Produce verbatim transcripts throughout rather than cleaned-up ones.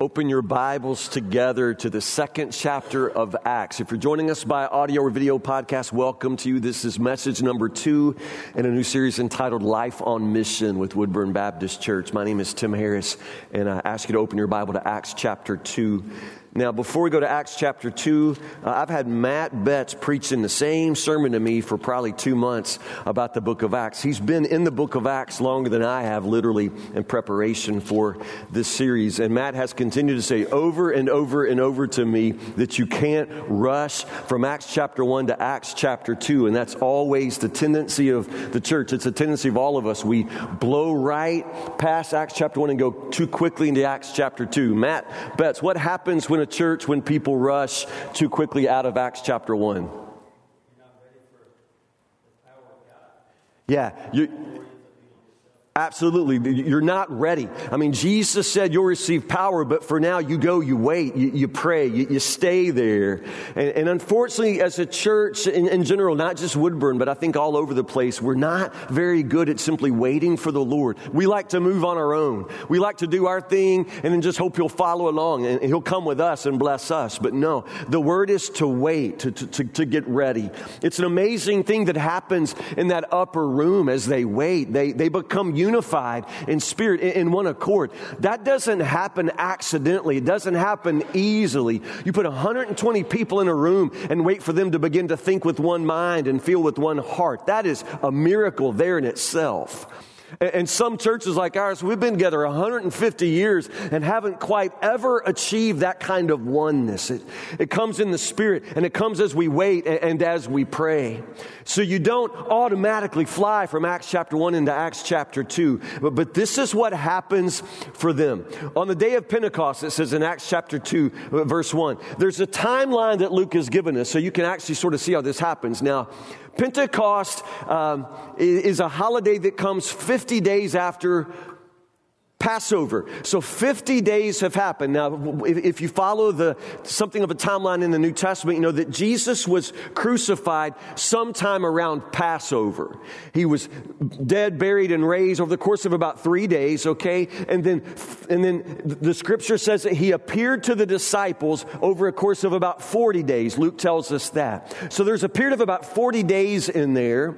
Open your Bibles together to the second chapter of Acts. If you're joining us by audio or video podcast, welcome to you. This is message number two in a new series entitled Life on Mission with Woodburn Baptist Church. My name is Tim Harris, and I ask you to open your Bible to Acts chapter two. Now, before we go to Acts chapter two, uh, I've had Matt Betts preaching the same sermon to me for probably two months about the book of Acts. He's been in the book of Acts longer than I have, literally, in preparation for this series. And Matt has continued to say over and over and over to me that you can't rush from Acts chapter one to Acts chapter two. And that's always the tendency of the church. It's a tendency of all of us. We blow right past Acts chapter one and go too quickly into Acts chapter two. Matt Betts, what happens when church when people rush too quickly out of Acts chapter one? You're not ready for the power of God. Yeah, you absolutely. You're not ready. I mean, Jesus said you'll receive power, but for now you go, you wait, you, you pray, you, you stay there. And, and unfortunately, as a church in, in general, not just Woodburn, but I think all over the place, we're not very good at simply waiting for the Lord. We like to move on our own. We like to do our thing and then just hope he'll follow along and, and he'll come with us and bless us. But no, the word is to wait, to, to, to, to get ready. It's an amazing thing that happens in that upper room as they wait. They, they become unified. unified in spirit, in one accord. That doesn't happen accidentally. It doesn't happen easily. You put one hundred twenty people in a room and wait for them to begin to think with one mind and feel with one heart. That is a miracle there in itself. And some churches like ours, we've been together one hundred fifty years and haven't quite ever achieved that kind of oneness. It, it comes in the spirit, and it comes as we wait and, and as we pray. So you don't automatically fly from Acts chapter one into Acts chapter two. But, but this is what happens for them. On the day of Pentecost, it says in Acts chapter two, verse one, there's a timeline that Luke has given us, so you can actually sort of see how this happens. Now, Pentecost um, is a holiday that comes fifty days after Passover. So fifty days have happened. Now, if you follow the something of a timeline in the New Testament, you know that Jesus was crucified sometime around Passover. He was dead, buried, and raised over the course of about three days, okay? And then, and then the scripture says that he appeared to the disciples over a course of about forty days. Luke tells us that. So there's a period of about forty days in there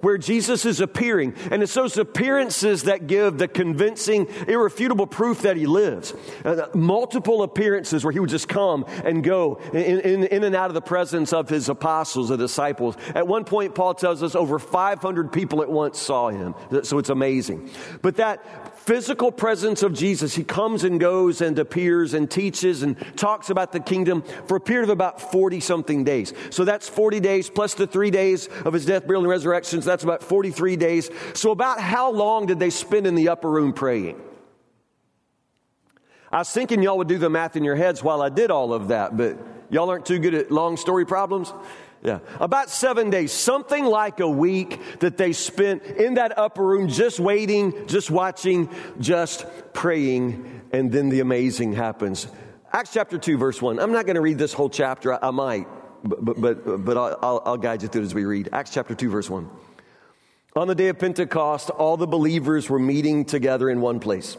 where Jesus is appearing. And it's those appearances that give the convincing, irrefutable proof that he lives. Uh, multiple appearances where he would just come and go in, in, in and out of the presence of his apostles, the disciples. At one point, Paul tells us over five hundred people at once saw him. So it's amazing. But that physical presence of Jesus, he comes and goes and appears and teaches and talks about the kingdom for a period of about forty-something days. So that's forty days plus the three days of his death, burial, and resurrection. That's about forty-three days. So about how long did they spend in the upper room praying? I was thinking y'all would do the math in your heads while I did all of that, but y'all aren't too good at long story problems. Yeah, about seven days, something like a week that they spent in that upper room just waiting, just watching, just praying, and then the amazing happens. Acts chapter two, verse one. I'm not going to read this whole chapter. I, I might, but but but, but I'll, I'll guide you through it as we read. Acts chapter two, verse one. On the day of Pentecost, all the believers were meeting together in one place.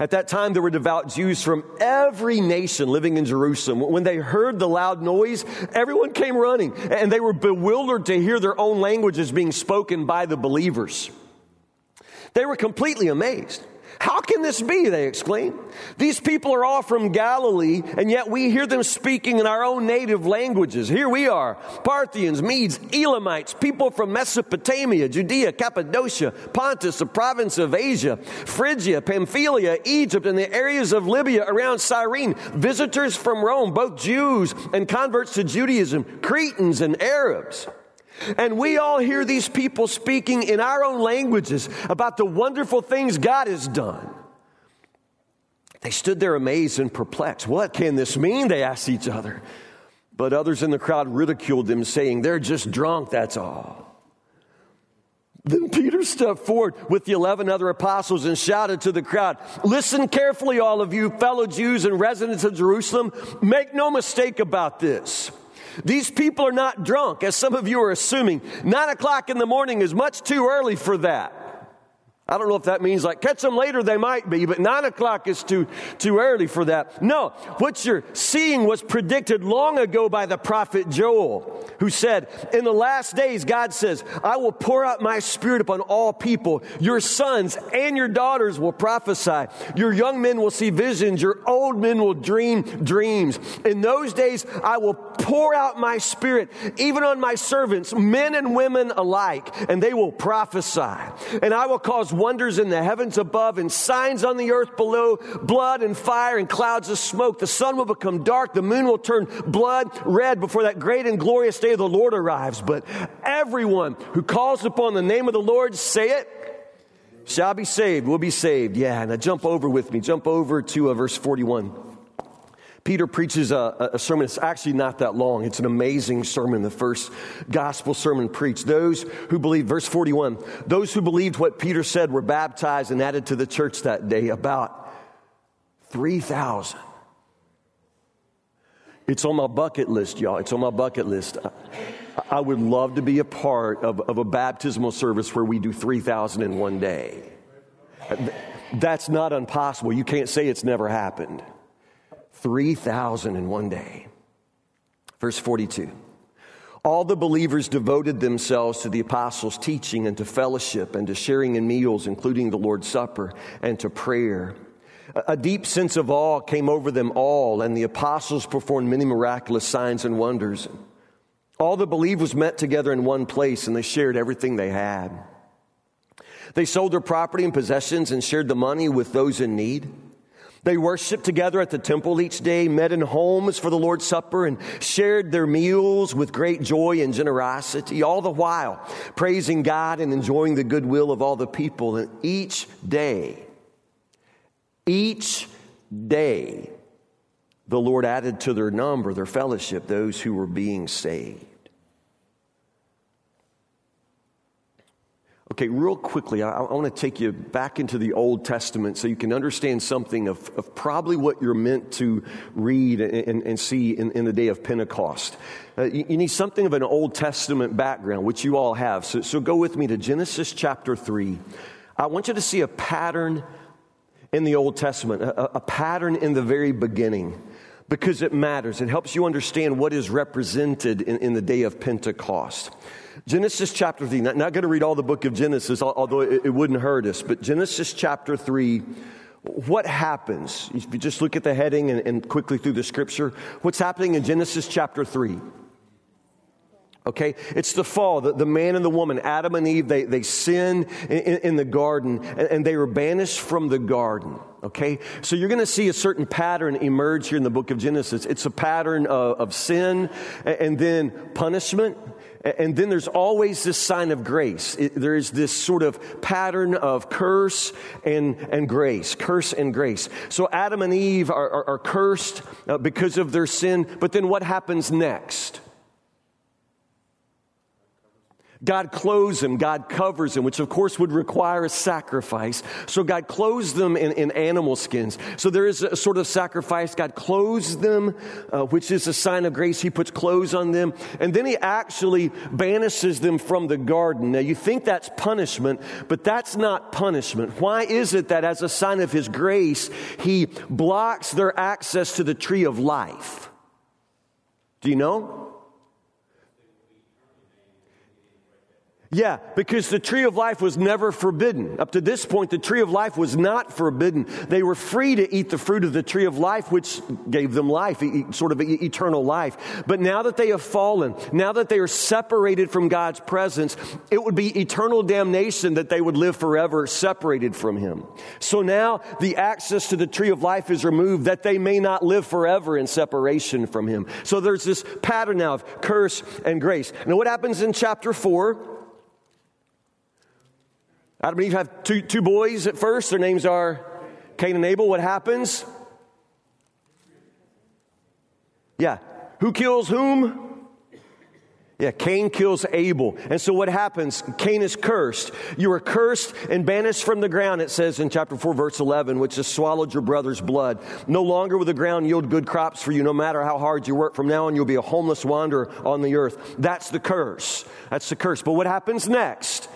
At that time, there were devout Jews from every nation living in Jerusalem. When they heard the loud noise, everyone came running, and they were bewildered to hear their own languages being spoken by the believers. They were completely amazed. How can this be? They exclaimed. These people are all from Galilee, and yet we hear them speaking in our own native languages. Here we are, Parthians, Medes, Elamites, people from Mesopotamia, Judea, Cappadocia, Pontus, the province of Asia, Phrygia, Pamphylia, Egypt, and the areas of Libya around Cyrene, visitors from Rome, both Jews and converts to Judaism, Cretans and Arabs. And we all hear these people speaking in our own languages about the wonderful things God has done. They stood there amazed and perplexed. What can this mean? They asked each other. But others in the crowd ridiculed them, saying, they're just drunk, that's all. Then Peter stepped forward with the eleven other apostles and shouted to the crowd, "Listen carefully, all of you fellow Jews and residents of Jerusalem. Make no mistake about this. These people are not drunk, as some of you are assuming. Nine o'clock in the morning is much too early for that." I don't know if that means like catch them later, they might be, but nine o'clock is too too early for that. No, what you're seeing was predicted long ago by the prophet Joel, who said, "In the last days," God says, "I will pour out my spirit upon all people. Your sons and your daughters will prophesy. Your young men will see visions. Your old men will dream dreams. In those days, I will pour out my spirit, even on my servants, men and women alike, and they will prophesy. And I will cause wonders in the heavens above and signs on the earth below, blood and fire and clouds of smoke. The sun will become dark, the moon will turn blood red before that great and glorious day of the Lord arrives. But everyone who calls upon the name of the Lord," say it, "shall be saved," will be saved. Yeah, now jump over with me. Jump over to uh, verse forty-one. Peter preaches a, a sermon. It's actually not that long. It's an amazing sermon, the first gospel sermon preached. Those who believed, verse forty-one, those who believed what Peter said were baptized and added to the church that day, about three thousand. It's on my bucket list, y'all. It's on my bucket list. I, I would love to be a part of, of a baptismal service where we do three thousand in one day. That's not impossible. You can't say it's never happened. three thousand in one day. Verse forty-two. All the believers devoted themselves to the apostles' teaching and to fellowship and to sharing in meals, including the Lord's Supper, and to prayer. A deep sense of awe came over them all, and the apostles performed many miraculous signs and wonders. All the believers met together in one place, and they shared everything they had. They sold their property and possessions and shared the money with those in need. They worshiped together at the temple each day, met in homes for the Lord's Supper, and shared their meals with great joy and generosity, all the while praising God and enjoying the goodwill of all the people. And each day, each day, the Lord added to their number, their fellowship, those who were being saved. Okay, real quickly, I, I want to take you back into the Old Testament so you can understand something of, of probably what you're meant to read and, and, and see in, in the day of Pentecost. Uh, you, you need something of an Old Testament background, which you all have. So, so go with me to Genesis chapter three. I want you to see a pattern in the Old Testament, a, a pattern in the very beginning, because it matters. It helps you understand what is represented in, in the day of Pentecost. Genesis chapter three, not, not going to read all the book of Genesis, although it, it wouldn't hurt us, but Genesis chapter three, what happens? If you just look at the heading and, and quickly through the scripture, what's happening in Genesis chapter three? Okay, it's the fall, the, the man and the woman, Adam and Eve, they, they sin in, in the garden, and, and they were banished from the garden. Okay, so you're going to see a certain pattern emerge here in the book of Genesis. It's a pattern of, of sin and, and then punishment. And then there's always this sign of grace. It, there is this sort of pattern of curse and, and grace, curse and grace. So Adam and Eve are, are, are cursed uh, because of their sin. But then what happens next? God clothes them, God covers them, which of course would require a sacrifice. So God clothes them in, in animal skins. So there is a sort of sacrifice. God clothes them, uh, which is a sign of grace. He puts clothes on them. And then he actually banishes them from the garden. Now you think that's punishment, but that's not punishment. Why is it that as a sign of his grace, he blocks their access to the tree of life? Do you know? Yeah, because the tree of life was never forbidden. Up to this point, the tree of life was not forbidden. They were free to eat the fruit of the tree of life, which gave them life, sort of eternal life. But now that they have fallen, now that they are separated from God's presence, it would be eternal damnation that they would live forever separated from him. So now the access to the tree of life is removed that they may not live forever in separation from him. So there's this pattern now of curse and grace. Now what happens in chapter four? Adam and Eve have two, two boys at first. Their names are Cain and Abel. What happens? Yeah. Who kills whom? Yeah, Cain kills Abel. And so what happens? Cain is cursed. You are cursed and banished from the ground, it says in chapter four, verse eleven, which has swallowed your brother's blood. No longer will the ground yield good crops for you. No matter how hard you work, from now on you'll be a homeless wanderer on the earth. That's the curse. That's the curse. But what happens next?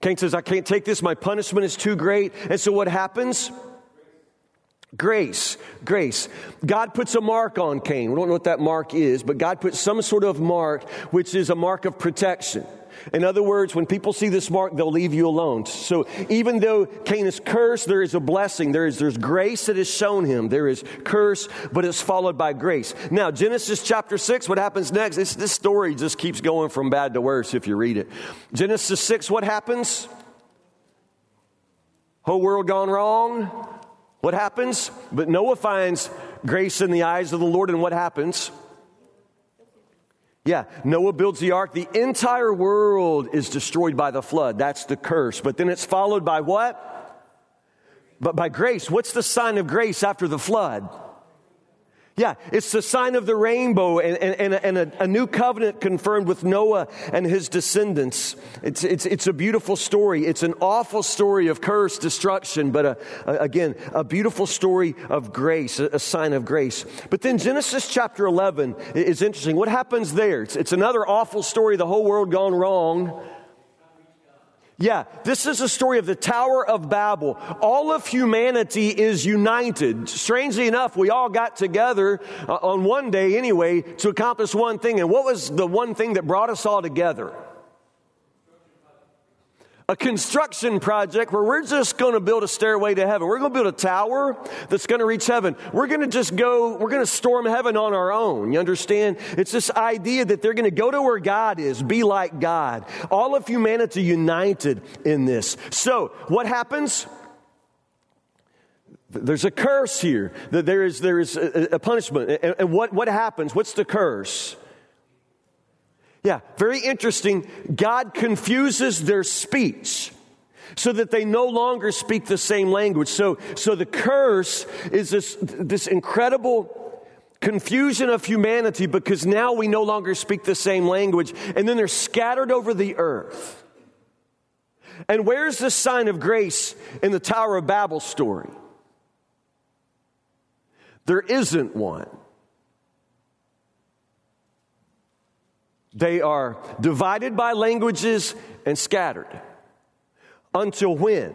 Cain says, I can't take this. My punishment is too great. And so what happens? Grace, grace. God puts a mark on Cain. We don't know what that mark is, but God puts some sort of mark, which is a mark of protection. In other words, when people see this mark, they'll leave you alone. So even though Cain is cursed, there is a blessing. There is, there's grace that is shown him. There is curse, but it's followed by grace. Now, Genesis chapter six, what happens next? This, this story just keeps going from bad to worse if you read it. Genesis six, what happens? Whole world gone wrong. What happens? But Noah finds grace in the eyes of the Lord, and what happens? Yeah, Noah builds the ark. The entire world is destroyed by the flood. That's the curse. But then it's followed by what? But by grace. What's the sign of grace after the flood? Yeah, it's the sign of the rainbow and, and, and, a, and a, a new covenant confirmed with Noah and his descendants. It's, it's, it's a beautiful story. It's an awful story of curse, destruction, but a, a, again, a beautiful story of grace, a, a sign of grace. But then Genesis chapter eleven is interesting. What happens there? It's, it's another awful story, the whole world gone wrong. Yeah, this is a story of the Tower of Babel. All of humanity is united. Strangely enough, we all got together uh, on one day anyway to accomplish one thing. And what was the one thing that brought us all together? A construction project where we're just going to build a stairway to heaven. We're going to build a tower that's going to reach heaven. We're going to just go, we're going to storm heaven on our own. You understand? It's this idea that they're going to go to where God is, be like God. All of humanity united in this. So what happens? There's a curse here. There is, there is a punishment. And what, what happens? What's the curse? Yeah, very interesting. God confuses their speech so that they no longer speak the same language. So, so the curse is this, this incredible confusion of humanity because now we no longer speak the same language. And then they're scattered over the earth. And where's the sign of grace in the Tower of Babel story? There isn't one. They are divided by languages and scattered. Until when?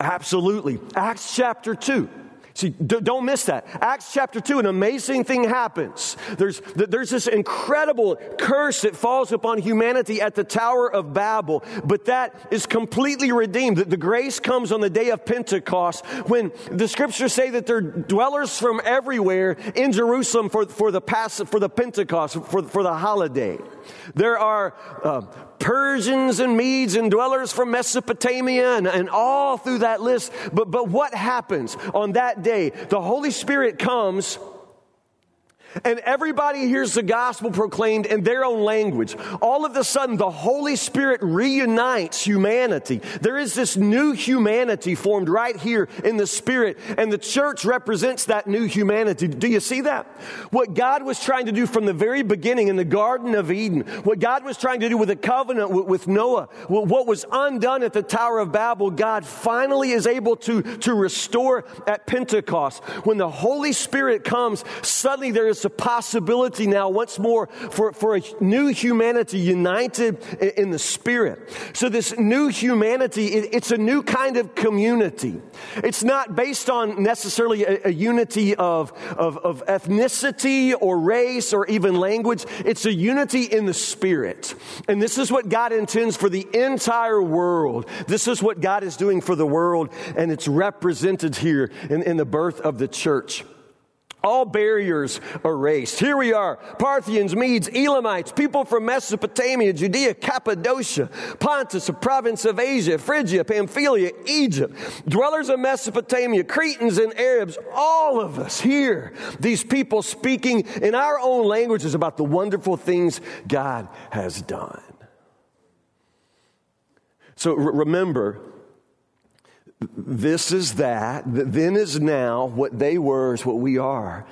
Absolutely. Acts chapter two. See, don't miss that. Acts chapter two, an amazing thing happens. There's, there's this incredible curse that falls upon humanity at the Tower of Babel, but that is completely redeemed. The grace comes on the day of Pentecost when the scriptures say that there are dwellers from everywhere in Jerusalem for, for, the, past, for the Pentecost, for, for the holiday. There are uh, Persians and Medes and dwellers from Mesopotamia and, and all through that list. But, but what happens on that day? The Holy Spirit comes and everybody hears the gospel proclaimed in their own language. All of a sudden, the Holy Spirit reunites humanity. There is this new humanity formed right here in the Spirit, and the church represents that new humanity. Do you see that? What God was trying to do from the very beginning in the Garden of Eden, what God was trying to do with the covenant with Noah, what was undone at the Tower of Babel, God finally is able to, to restore at Pentecost. When the Holy Spirit comes, suddenly there is a possibility now once more for, for a new humanity united in the Spirit. So this new humanity, it, it's a new kind of community. It's not based on necessarily a, a unity of, of, of ethnicity or race or even language. It's a unity in the Spirit. And this is what God intends for the entire world. This is what God is doing for the world, and it's represented here in, in the birth of the church. All barriers erased. Here we are, Parthians, Medes, Elamites, people from Mesopotamia, Judea, Cappadocia, Pontus, a province of Asia, Phrygia, Pamphylia, Egypt, dwellers of Mesopotamia, Cretans and Arabs, all of us here, these people speaking in our own languages about the wonderful things God has done. So re- remember, this is that, then is now, what they were is what we are.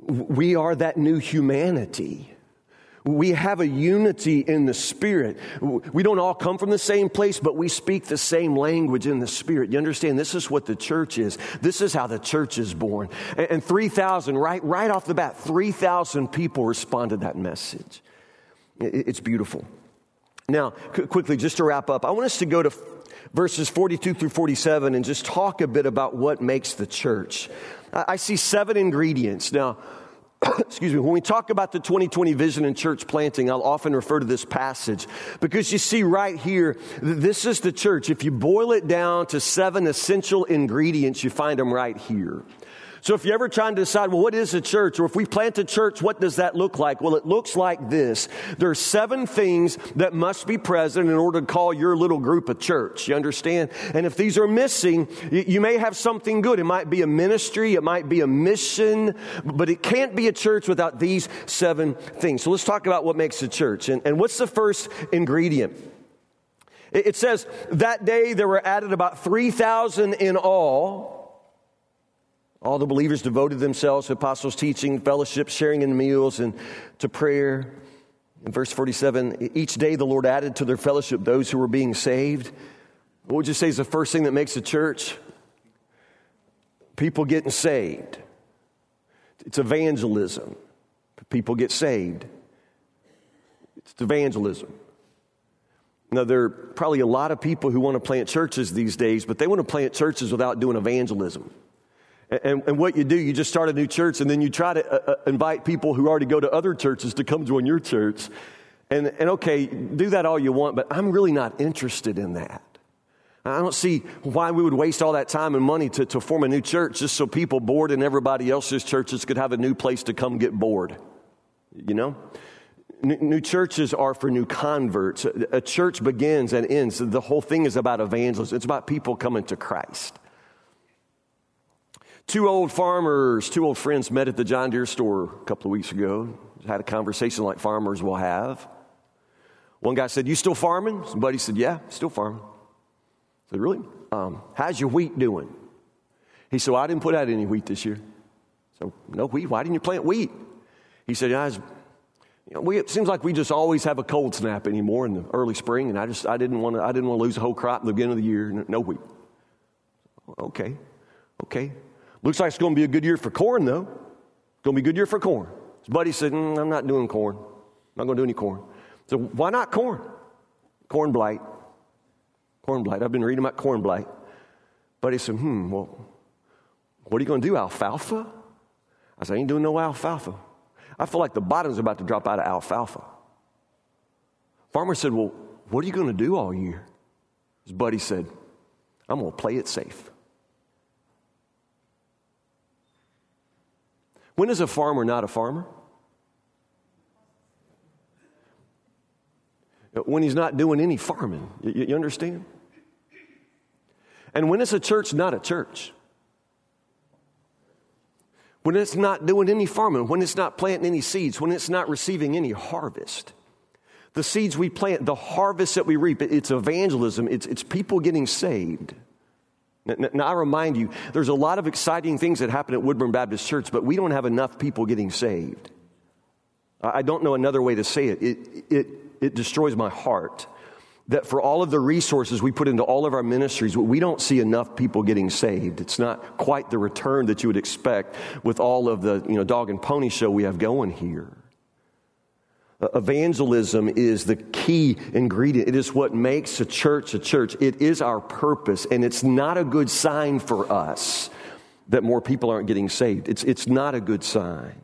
We are that new humanity. We have a unity in the Spirit. We don't all come from the same place, but we speak the same language in the Spirit. You understand? This is what the church is. This is how the church is born. And three thousand, right, right off the bat, three thousand people responded to that message. It's beautiful. Now, quickly, just to wrap up, I want us to go to verses forty-two through forty-seven and just talk a bit about what makes the church. I see seven ingredients. Now, excuse me, when we talk about the twenty twenty vision and church planting, I'll often refer to this passage because you see right here, this is the church. If you boil it down to seven essential ingredients, you find them right here. So if you're ever trying to decide, well, what is a church? Or if we plant a church, what does that look like? Well, it looks like this. There are seven things that must be present in order to call your little group a church. You understand? And if these are missing, you may have something good. It might be a ministry. It might be a mission. But it can't be a church without these seven things. So let's talk about what makes a church. And, and what's the first ingredient? It, it says, that day there were added about three thousand in all. All the believers devoted themselves to apostles' teaching, fellowship, sharing in meals, and to prayer. In verse forty-seven, each day the Lord added to their fellowship those who were being saved. What would you say is the first thing that makes a church? People getting saved. It's evangelism. People get saved. It's evangelism. Now, there are probably a lot of people who want to plant churches these days, but they want to plant churches without doing evangelism. And, and what you do, you just start a new church, and then you try to uh, invite people who already go to other churches to come join your church. And, and okay, do that all you want, but I'm really not interested in that. I don't see why we would waste all that time and money to, to form a new church just so people bored in everybody else's churches could have a new place to come get bored, you know? New churches are for new converts. A church begins and ends. The whole thing is about evangelism. It's about people coming to Christ. Two old farmers, two old friends met at the John Deere store a couple of weeks ago. Had a conversation like farmers will have. One guy said, you still farming? Somebody said, yeah, still farming. I said, really? Um, how's your wheat doing? He said, well, I didn't put out any wheat this year. So, no wheat? Why didn't you plant wheat? He said, I was, you know, we, it seems like we just always have a cold snap anymore in the early spring, and I just I didn't want to I didn't want to lose the whole crop at the beginning of the year. No wheat. Okay, okay. Looks like it's going to be a good year for corn, though. It's going to be a good year for corn. His buddy said, mm, I'm not doing corn. I'm not going to do any corn. So why not corn? Corn blight. Corn blight. I've been reading about corn blight. Buddy said, hmm, well, what are you going to do, alfalfa? I said, I ain't doing no alfalfa. I feel like the bottom's about to drop out of alfalfa. Farmer said, well, what are you going to do all year? His buddy said, I'm going to play it safe. When is a farmer not a farmer? When he's not doing any farming. You, you understand? And when is a church not a church? When it's not doing any farming, when it's not planting any seeds, when it's not receiving any harvest. The seeds we plant, the harvest that we reap, it's evangelism, it's, it's people getting saved. Now, I remind you, there's a lot of exciting things that happen at Woodburn Baptist Church, but we don't have enough people getting saved. I don't know another way to say it. It it, it destroys my heart that for all of the resources we put into all of our ministries, we don't see enough people getting saved. It's not quite the return that you would expect with all of the, you know, dog and pony show we have going here. Evangelism is the key ingredient. It is what makes a church a church. It is our purpose, and it's not a good sign for us that more people aren't getting saved. It's, it's not a good sign.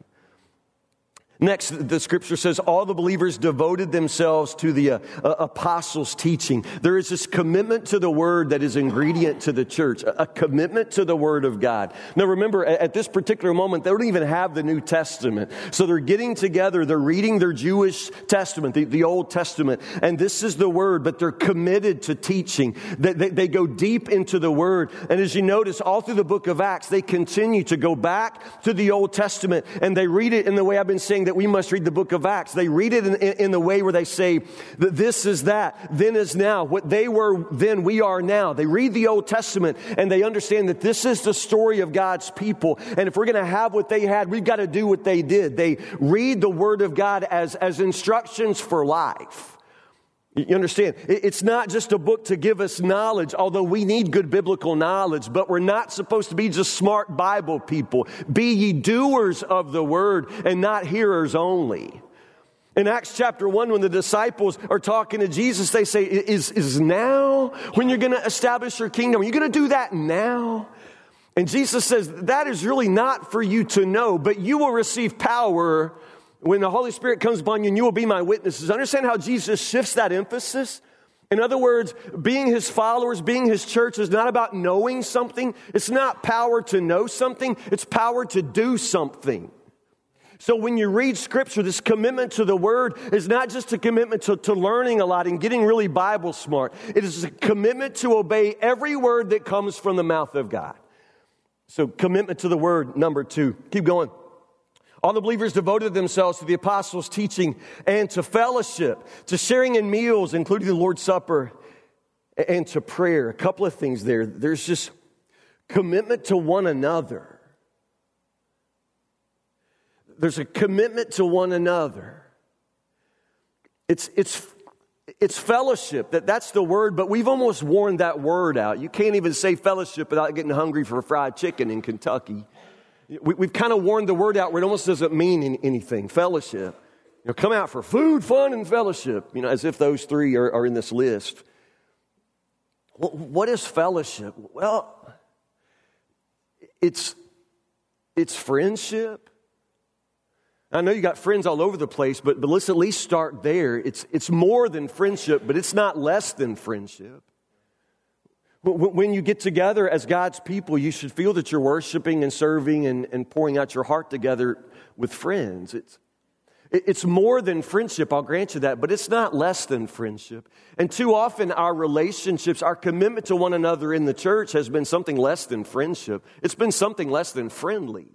Next, the scripture says all the believers devoted themselves to the uh, uh, apostles' teaching. There is this commitment to the word that is ingredient to the church, a, a commitment to the word of God. Now, remember, at, at this particular moment, they don't even have the New Testament. So they're getting together. They're reading their Jewish testament, the, the Old Testament. And this is the word, but they're committed to teaching. They, they, they go deep into the word. And as you notice, all through the book of Acts, they continue to go back to the Old Testament. And they read it in the way I've been saying, that that we must read the book of Acts. They read it in, in, in the way where they say that this is that, then is now. What they were then, we are now. They read the Old Testament and they understand that this is the story of God's people. And if we're going to have what they had, we've got to do what they did. They read the Word of God as, as instructions for life. You understand? It's not just a book to give us knowledge, although we need good biblical knowledge, but we're not supposed to be just smart Bible people. Be ye doers of the word and not hearers only. In Acts chapter one, when the disciples are talking to Jesus, they say, is, is now when you're going to establish your kingdom? Are you going to do that now? And Jesus says, that is really not for you to know, but you will receive power when the Holy Spirit comes upon you, and you will be my witnesses. Understand how Jesus shifts that emphasis? In other words, being his followers, being his church is not about knowing something. It's not power to know something. It's power to do something. So when you read Scripture, this commitment to the Word is not just a commitment to, to learning a lot and getting really Bible smart. It is a commitment to obey every word that comes from the mouth of God. So commitment to the Word, number two. Keep going. All the believers devoted themselves to the apostles' teaching and to fellowship, to sharing in meals, including the Lord's Supper, and to prayer. A couple of things there. There's just commitment to one another. There's a commitment to one another. It's it's it's fellowship. That that's the word, but we've almost worn that word out. You can't even say fellowship without getting hungry for fried chicken in Kentucky. We've kind of worn the word out where it almost doesn't mean anything. Fellowship. You know, come out for food, fun, and fellowship. You know, as if those three are, are in this list. What, what is fellowship? Well, it's it's friendship. I know you got friends all over the place, but, but let's at least start there. It's it's more than friendship, but it's not less than friendship. When you get together as God's people, you should feel that you're worshiping and serving and, and pouring out your heart together with friends. It's, it's more than friendship, I'll grant you that, but it's not less than friendship. And too often our relationships, our commitment to one another in the church has been something less than friendship. It's been something less than friendly.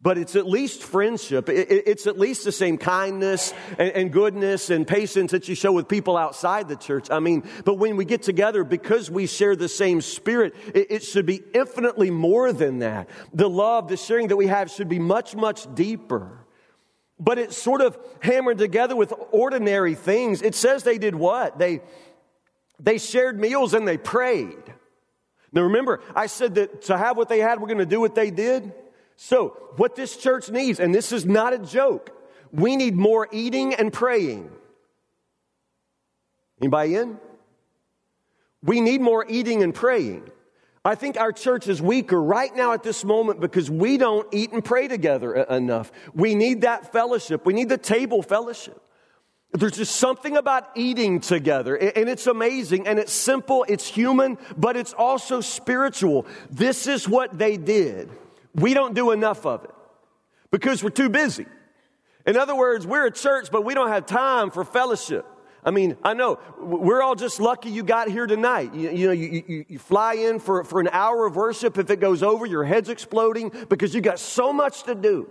But it's at least friendship. It's at least the same kindness and goodness and patience that you show with people outside the church. I mean, but when we get together, because we share the same spirit, it should be infinitely more than that. The love, the sharing that we have should be much, much deeper. But it's sort of hammered together with ordinary things. It says they did what? They, they shared meals and they prayed. Now remember, I said that to have what they had, we're going to do what they did. So, what this church needs, and this is not a joke, we need more eating and praying. Anybody in? We need more eating and praying. I think our church is weaker right now at this moment because we don't eat and pray together enough. We need that fellowship. We need the table fellowship. There's just something about eating together, and it's amazing, and it's simple, it's human, but it's also spiritual. This is what they did. We don't do enough of it because we're too busy. In other words, we're a church, but we don't have time for fellowship. I mean, I know we're all just lucky you got here tonight. You, you know, you, you, you fly in for, for an hour of worship. If it goes over, your head's exploding because you got so much to do.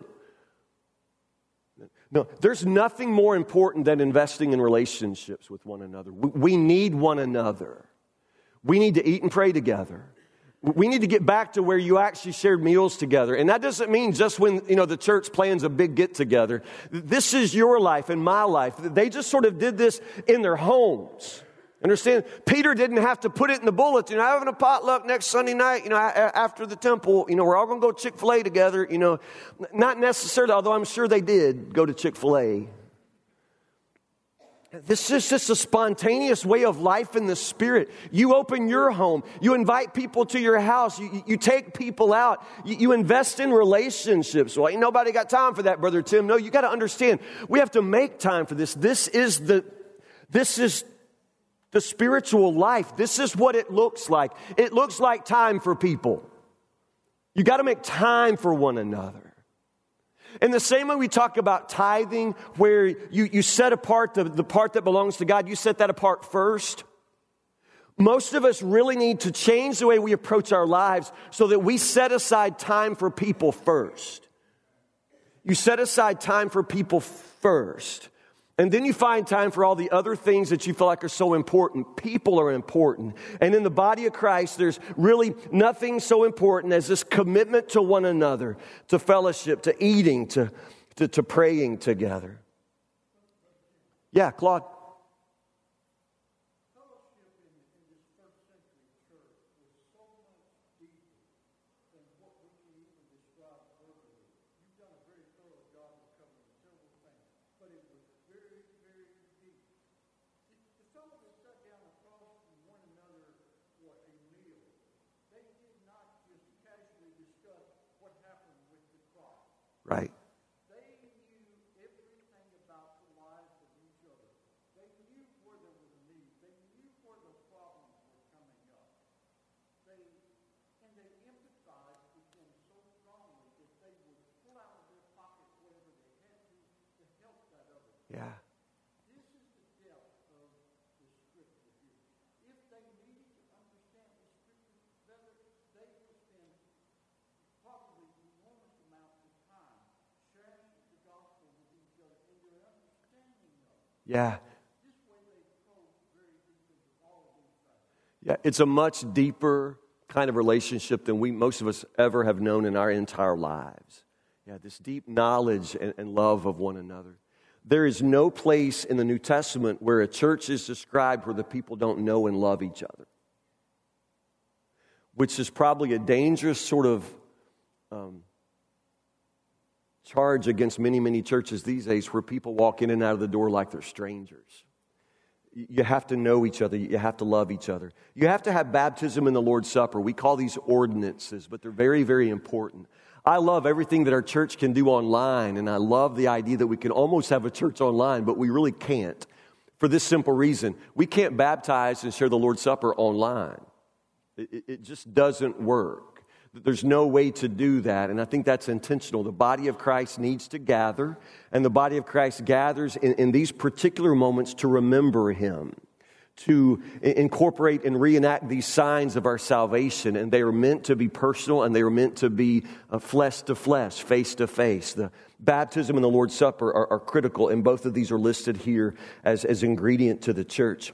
No, there's nothing more important than investing in relationships with one another. We, we need one another. We need to eat and pray together. We need to get back to where you actually shared meals together. And that doesn't mean just when, you know, the church plans a big get-together. This is your life and my life. They just sort of did this in their homes. Understand? Peter didn't have to put it in the bulletin. You know, having a potluck next Sunday night, you know, after the temple, you know, we're all going to go to Chick-fil-A together, you know. Not necessarily, although I'm sure they did go to Chick-fil-A. This is just a spontaneous way of life in the Spirit. You open your home. You invite people to your house. You, you take people out. You, you invest in relationships. Well, ain't nobody got time for that, Brother Tim. No, you got to understand. We have to make time for this. This is the, this is the spiritual life. This is what it looks like. It looks like time for people. You got to make time for one another. In the same way we talk about tithing, where you, you set apart the, the part that belongs to God, you set that apart first. Most of us really need to change the way we approach our lives so that we set aside time for people first. You set aside time for people first, and then you find time for all the other things that you feel like are so important. People are important. And in the body of Christ, there's really nothing so important as this commitment to one another, to fellowship, to eating, to, to, to praying together. Yeah, Claude. Right. They knew everything about the lives of each other. They knew where there was a need. They knew where the problems were coming up. They and they empathized with them so strongly that they would pull out of their pockets whatever they had to to help that other. Yeah. Yeah. Yeah, it's a much deeper kind of relationship than we, most of us, ever have known in our entire lives. Yeah, this deep knowledge and, and love of one another. There is no place in the New Testament where a church is described where the people don't know and love each other, which is probably a dangerous sort of um, charge against many, many churches these days where people walk in and out of the door like they're strangers. You have to know each other. You have to love each other. You have to have baptism in the Lord's Supper. We call these ordinances, but they're very, very important. I love everything that our church can do online, and I love the idea that we can almost have a church online, but we really can't for this simple reason. We can't baptize and share the Lord's Supper online. It, it just doesn't work. There's no way to do that, and I think that's intentional. The body of Christ needs to gather, and the body of Christ gathers in, in these particular moments to remember him, to incorporate and reenact these signs of our salvation, and they are meant to be personal, and they are meant to be flesh to flesh, face to face. The baptism and the Lord's Supper are, are critical, and both of these are listed here as, as ingredient to the church.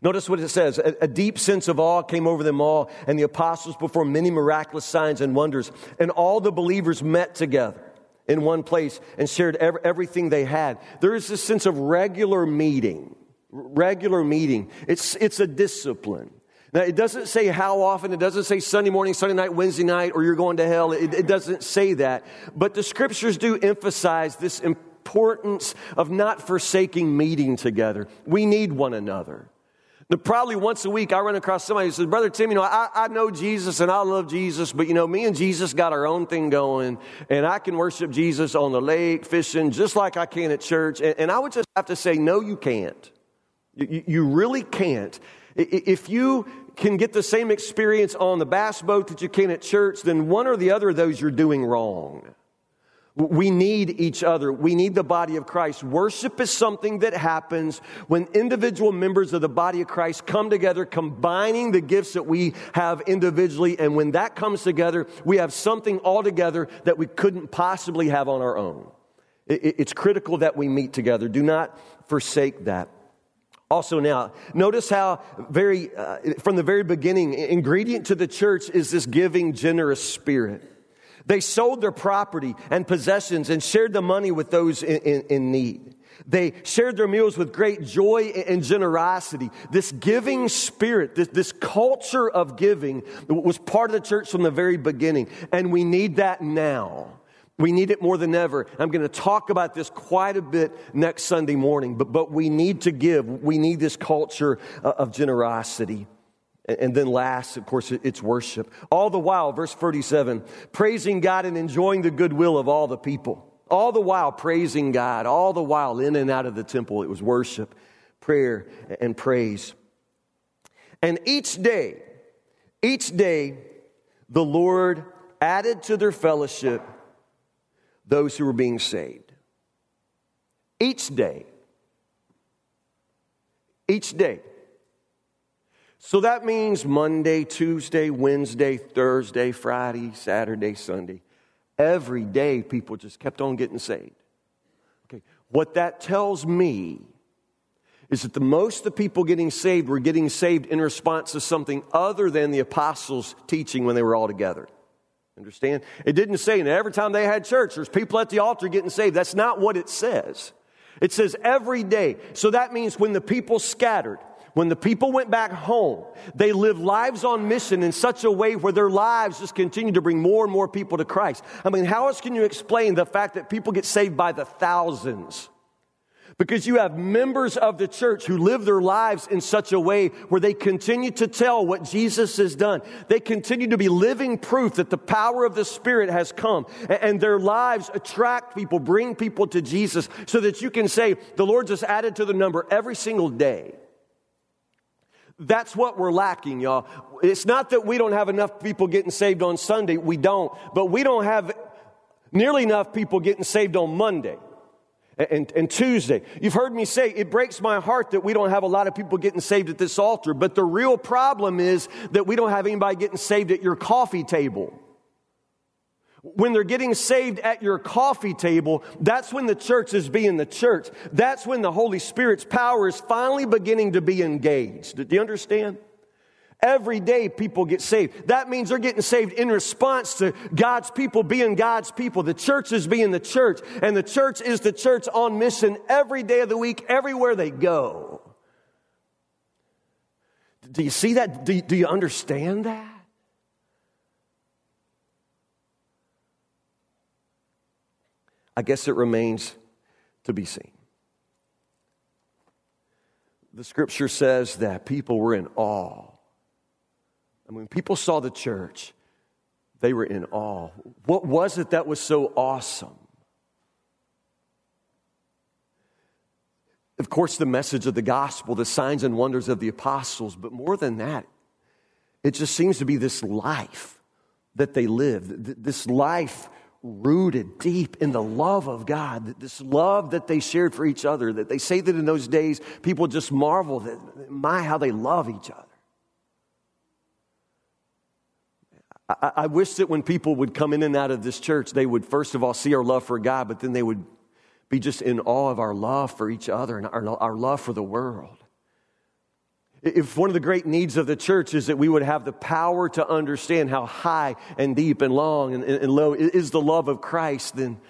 Notice what it says, a, a deep sense of awe came over them all, and the apostles performed many miraculous signs and wonders, and all the believers met together in one place and shared every, everything they had. There is this sense of regular meeting, regular meeting. It's, it's a discipline. Now, it doesn't say how often. It doesn't say Sunday morning, Sunday night, Wednesday night, or you're going to hell. It, it doesn't say that, but the scriptures do emphasize this importance of not forsaking meeting together. We need one another. But probably once a week I run across somebody who says, Brother Tim, you know, I, I know Jesus and I love Jesus, but, you know, me and Jesus got our own thing going, and I can worship Jesus on the lake, fishing, just like I can at church. And, and I would just have to say, no, you can't. You, you really can't. If you can get the same experience on the bass boat that you can at church, then one or the other of those you're doing wrong. We need each other. We need the body of Christ. Worship is something that happens when individual members of the body of Christ come together, combining the gifts that we have individually. And when that comes together, we have something altogether that we couldn't possibly have on our own. It's critical that we meet together. Do not forsake that. Also now, notice how very, uh, from the very beginning, ingredient to the church is this giving, generous spirit. They sold their property and possessions and shared the money with those in, in, in need. They shared their meals with great joy and generosity. This giving spirit, this, this culture of giving was part of the church from the very beginning. And we need that now. We need it more than ever. I'm going to talk about this quite a bit next Sunday morning. But, but we need to give. We need this culture of generosity. And then last, of course, it's worship. All the while, verse thirty-seven, praising God and enjoying the goodwill of all the people. All the while, praising God. All the while, in and out of the temple, it was worship, prayer, and praise. And each day, each day, the Lord added to their fellowship those who were being saved. Each day. Each day. So that means Monday, Tuesday, Wednesday, Thursday, Friday, Saturday, Sunday. Every day, people just kept on getting saved. Okay, what that tells me is that the most of the people getting saved were getting saved in response to something other than the apostles' teaching when they were all together. Understand? It didn't say, and every time they had church, there's people at the altar getting saved. That's not what it says. It says every day. So that means when the people scattered, when the people went back home, they lived lives on mission in such a way where their lives just continued to bring more and more people to Christ. I mean, how else can you explain the fact that people get saved by the thousands? Because you have members of the church who live their lives in such a way where they continue to tell what Jesus has done. They continue to be living proof that the power of the Spirit has come. And their lives attract people, bring people to Jesus, so that you can say, the Lord just added to the number every single day. That's what we're lacking, y'all. It's not that we don't have enough people getting saved on Sunday. We don't. But we don't have nearly enough people getting saved on Monday and, and Tuesday. You've heard me say, it breaks my heart that we don't have a lot of people getting saved at this altar. But the real problem is that we don't have anybody getting saved at your coffee table. When they're getting saved at your coffee table, that's when the church is being the church. That's when the Holy Spirit's power is finally beginning to be engaged. Do you understand? Every day people get saved. That means they're getting saved in response to God's people being God's people. The church is being the church, and the church is the church on mission every day of the week, everywhere they go. Do you see that? Do you, do you understand that? I guess it remains to be seen. The scripture says that people were in awe. And when people saw the church, they were in awe. What was it that was so awesome? Of course, the message of the gospel, the signs and wonders of the apostles, but more than that, it just seems to be this life that they lived, this life rooted deep in the love of God, this love that they shared for each other, that they say that in those days, people just marveled at, my, how they love each other. I, I wish that when people would come in and out of this church, they would first of all see our love for God, but then they would be just in awe of our love for each other and our, our love for the world. If one of the great needs of the church is that we would have the power to understand how high and deep and long and, and low is the love of Christ, then,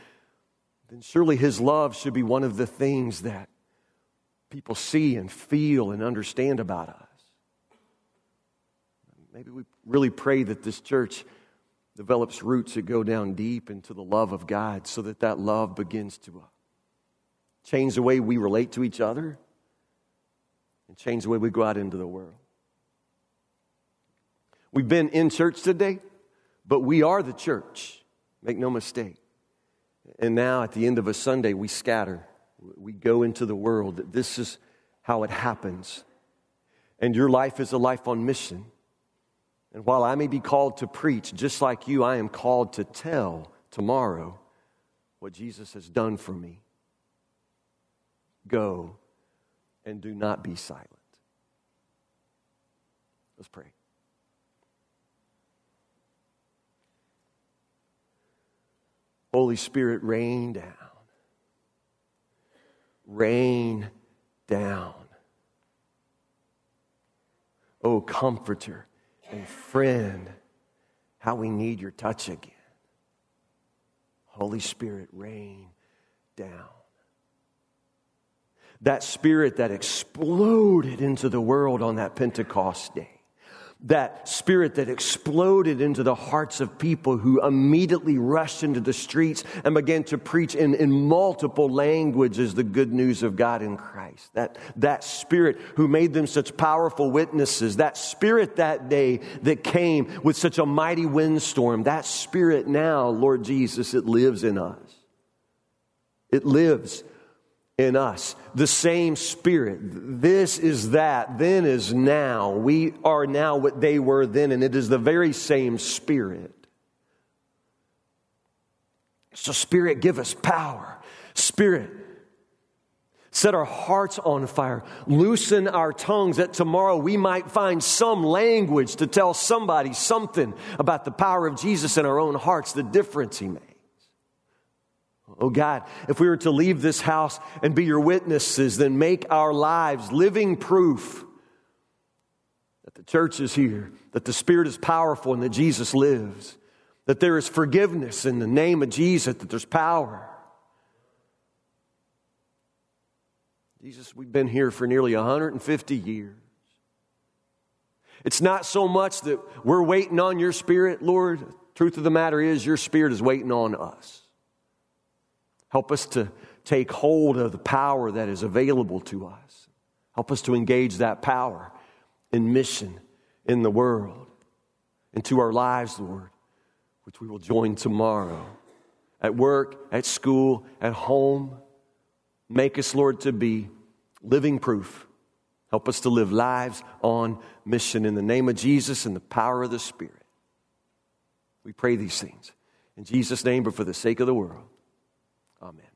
then surely his love should be one of the things that people see and feel and understand about us. Maybe we really pray that this church develops roots that go down deep into the love of God so that that love begins to change the way we relate to each other and change the way we go out into the world. We've been in church today, but we are the church. Make no mistake. And now at the end of a Sunday, we scatter. We go into the world. This is how it happens. And your life is a life on mission. And while I may be called to preach, just like you, I am called to tell tomorrow what Jesus has done for me. Go. And do not be silent. Let's pray. Holy Spirit, rain down. Rain down. Oh, comforter and friend, how we need your touch again. Holy Spirit, rain down. That spirit that exploded into the world on that Pentecost day. That spirit that exploded into the hearts of people who immediately rushed into the streets and began to preach in, in multiple languages the good news of God in Christ. That, that spirit who made them such powerful witnesses. That spirit that day that came with such a mighty windstorm. That spirit now, Lord Jesus, it lives in us. It lives in us, the same Spirit. This is that, then is now. We are now what they were then, and it is the very same Spirit. So, Spirit, give us power. Spirit, set our hearts on fire. Loosen our tongues that tomorrow we might find some language to tell somebody something about the power of Jesus in our own hearts, the difference He made. Oh God, if we were to leave this house and be your witnesses, then make our lives living proof that the church is here, that the Spirit is powerful and that Jesus lives, that there is forgiveness in the name of Jesus, that there's power. Jesus, we've been here for nearly one hundred fifty years. It's not so much that we're waiting on your Spirit, Lord. The truth of the matter is your Spirit is waiting on us. Help us to take hold of the power that is available to us. Help us to engage that power in mission in the world, into our lives, Lord, which we will join tomorrow. At work, at school, at home, make us, Lord, to be living proof. Help us to live lives on mission in the name of Jesus and the power of the Spirit. We pray these things in Jesus' name, but for the sake of the world. Amen.